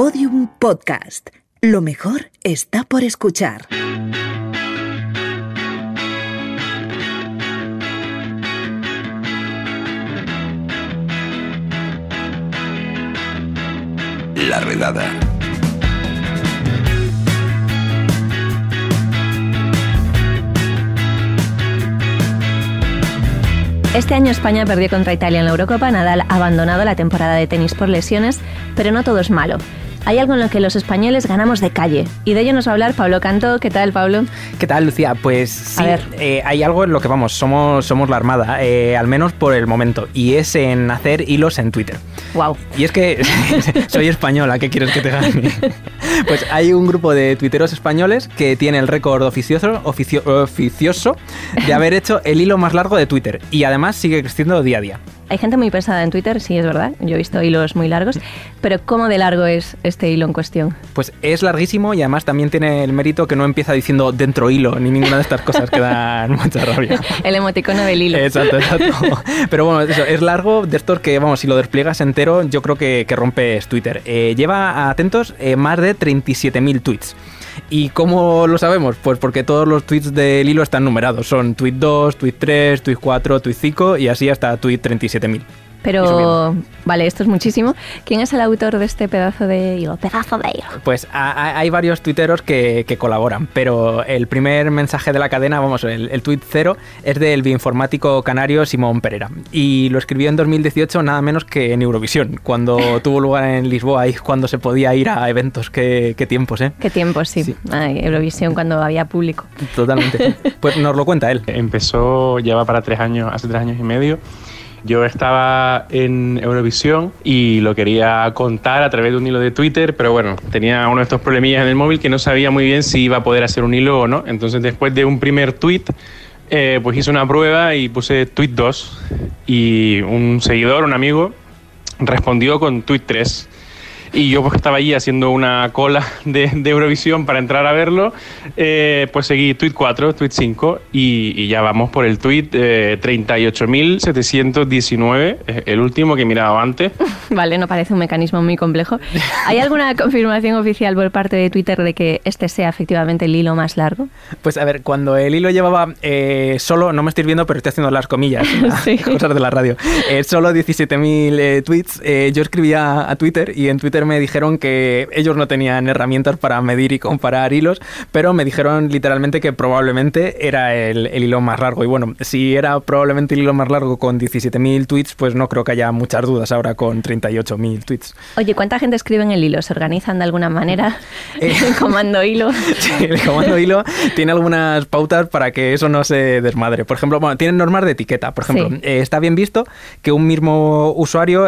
Podium Podcast. Lo mejor está por escuchar. La redada. Este año España perdió contra Italia en la Eurocopa. Nadal ha abandonado la temporada de tenis por lesiones, pero no todo es malo. Hay algo en lo que los españoles ganamos de calle, y de ello nos va a hablar Pablo Cantó. ¿Qué tal, Pablo? ¿Qué tal, Lucía? Pues sí, hay algo en lo que somos la Armada, al menos por el momento, y es en hacer hilos en Twitter. Wow. Y es que soy española, ¿qué quieres que te gane? Pues hay un grupo de tuiteros españoles que tiene el récord oficioso de haber hecho el hilo más largo de Twitter, y además sigue creciendo día a día. Hay gente muy pesada en Twitter, sí, es verdad. Yo he visto hilos muy largos. Pero ¿cómo de largo es este hilo en cuestión? Pues es larguísimo, y además también tiene el mérito que no empieza diciendo dentro hilo ni ninguna de estas cosas que dan mucha rabia. El emoticono del hilo. Exacto. Pero bueno, eso, es largo de estos que, si lo despliegas entero, yo creo que rompes Twitter. Lleva, atentos, más de 37.000 tweets. ¿Y cómo lo sabemos? Pues porque todos los tweets del hilo están numerados. Son tweet 2, tweet 3, tweet 4, tweet 5 y así hasta tweet 37.000. Pero, vale, esto es muchísimo. ¿Quién es el autor de este pedazo de hilo? Pues hay varios tuiteros que colaboran, pero el primer mensaje de la cadena, el tuit cero, es del bioinformático canario Simón Pereira. Y lo escribió en 2018 nada menos que en Eurovisión, cuando tuvo lugar en Lisboa y cuando se podía ir a eventos. ¿Qué tiempos, eh? Qué tiempos, sí. Ay, Eurovisión cuando había público. Totalmente. Pues nos lo cuenta él. Empezó, lleva para 3 años, hace 3 años y medio. Yo estaba en Eurovisión y lo quería contar a través de un hilo de Twitter, pero bueno, tenía uno de estos problemillas en el móvil que no sabía muy bien si iba a poder hacer un hilo o no. Entonces, después de un primer tweet, pues hice una prueba y puse tweet 2 y un seguidor, un amigo, respondió con tweet 3. Y yo, pues estaba allí haciendo una cola de Eurovisión para entrar a verlo, pues seguí tweet 4, tweet 5 y ya vamos por el tweet 38.719, el último que he mirado antes. Vale, no parece un mecanismo muy complejo. ¿Hay alguna confirmación oficial por parte de Twitter de que este sea efectivamente el hilo más largo? Pues a ver, cuando el hilo llevaba solo, no me estoy viendo pero estoy haciendo las comillas, sí, cosas de la radio, solo 17.000 tweets, yo escribía a Twitter y en Twitter me dijeron que ellos no tenían herramientas para medir y comparar hilos, pero me dijeron literalmente que probablemente era el hilo más largo. Y bueno, si era probablemente el hilo más largo con 17.000 tweets, pues no creo que haya muchas dudas ahora con 38.000 tweets. Oye, ¿cuánta gente escribe en el hilo? ¿Se organizan de alguna manera? ¿El comando hilo? Sí, el comando hilo tiene algunas pautas para que eso no se desmadre. Por ejemplo, tienen normas de etiqueta. Por ejemplo, sí, está bien visto que un mismo usuario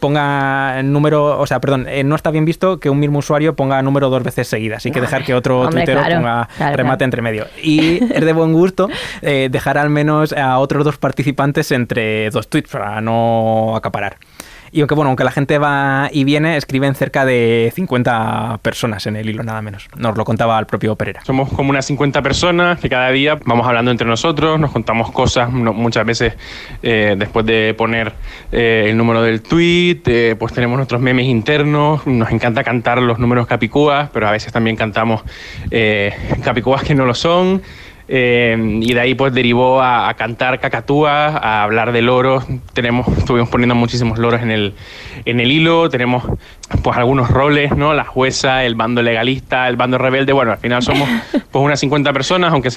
ponga número... no está bien visto que un mismo usuario ponga número 2 veces seguidas. Hay que dejar que otro tuitero ponga remate entre medio. Y es de buen gusto dejar al menos a otros 2 participantes entre 2 tweets para no acaparar. Y aunque la gente va y viene, escriben cerca de 50 personas en el hilo, nada menos. Nos lo contaba el propio Pereira. Somos como unas 50 personas que cada día vamos hablando entre nosotros, nos contamos cosas, muchas veces después de poner el número del tweet, pues tenemos nuestros memes internos, nos encanta cantar los números capicúas, pero a veces también cantamos capicúas que no lo son. Y de ahí pues derivó a cantar cacatúas, a hablar de loros. Estuvimos poniendo muchísimos loros en el hilo. Tenemos pues algunos roles, ¿no? La jueza, el bando legalista, el bando rebelde. Bueno, al final somos pues unas 50 personas, aunque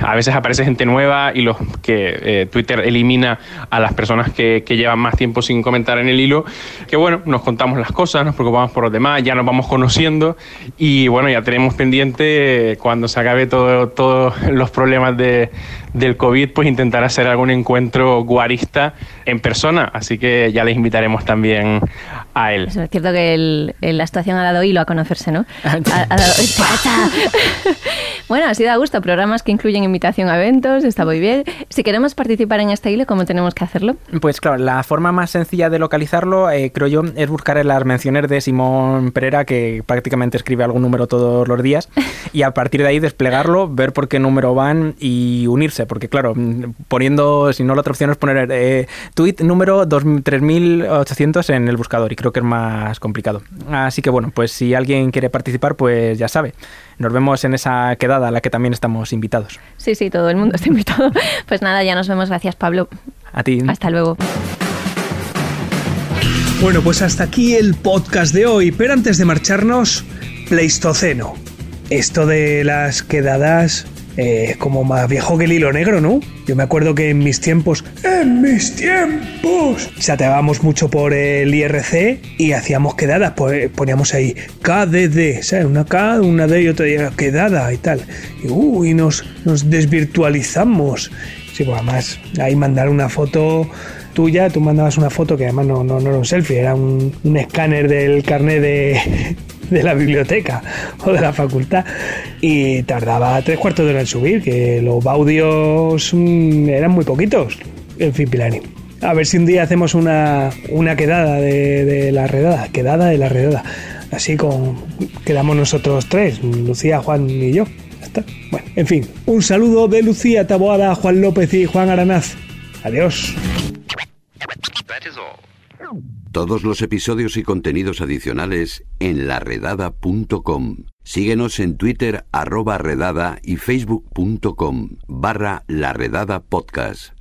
a veces aparece gente nueva y los que Twitter elimina a las personas que llevan más tiempo sin comentar en el hilo. Que bueno, nos contamos las cosas, nos preocupamos por los demás, ya nos vamos conociendo y bueno, ya tenemos pendiente cuando se acabe todo los problemas del COVID, pues intentar hacer algún encuentro guarista en persona, así que ya les invitaremos también a él. Es cierto que la situación ha dado hilo a conocerse, ¿no? Bueno, así da gusto. Programas que incluyen invitación a eventos, está muy bien. Si queremos participar en este hilo, ¿cómo tenemos que hacerlo? Pues claro, la forma más sencilla de localizarlo, creo yo, es buscar en las menciones de Simón Pereira, que prácticamente escribe algún número todos los días, y a partir de ahí desplegarlo, ver por qué número van y unirse. Porque claro, poniendo, si no, la otra opción es poner tweet número 3800 en el buscador, y creo que es más complicado. Así que bueno, pues si alguien quiere participar, pues ya sabe. Nos vemos en esa quedada a la que también estamos invitados. Sí, sí, todo el mundo está invitado. Pues nada, ya nos vemos. Gracias, Pablo. A ti. Hasta luego. Bueno, pues hasta aquí el podcast de hoy. Pero antes de marcharnos, Pleistoceno. Esto de las quedadas es como más viejo que el hilo negro, ¿no? Yo me acuerdo que en mis tiempos, chateábamos mucho por el IRC y hacíamos quedadas, pues poníamos ahí KDD, ¿sabes? Una K, una D y otra quedada y tal. Y nos desvirtualizamos. Sí, pues además, ahí mandar una foto tuya, tú mandabas una foto que además no era un selfie, era un escáner del carnet de la biblioteca o de la facultad, y tardaba 3/4 de hora en subir, que los audios eran muy poquitos. En fin, Pilani, a ver si un día hacemos una quedada de la redada, así con quedamos nosotros tres, Lucía, Juan y yo. Ya está. Bueno, en fin, un saludo de Lucía Taboada, Juan López y Juan Aranaz. Adiós. Todos los episodios y contenidos adicionales en laredada.com. Síguenos en Twitter @redada y facebook.com/laredadapodcast.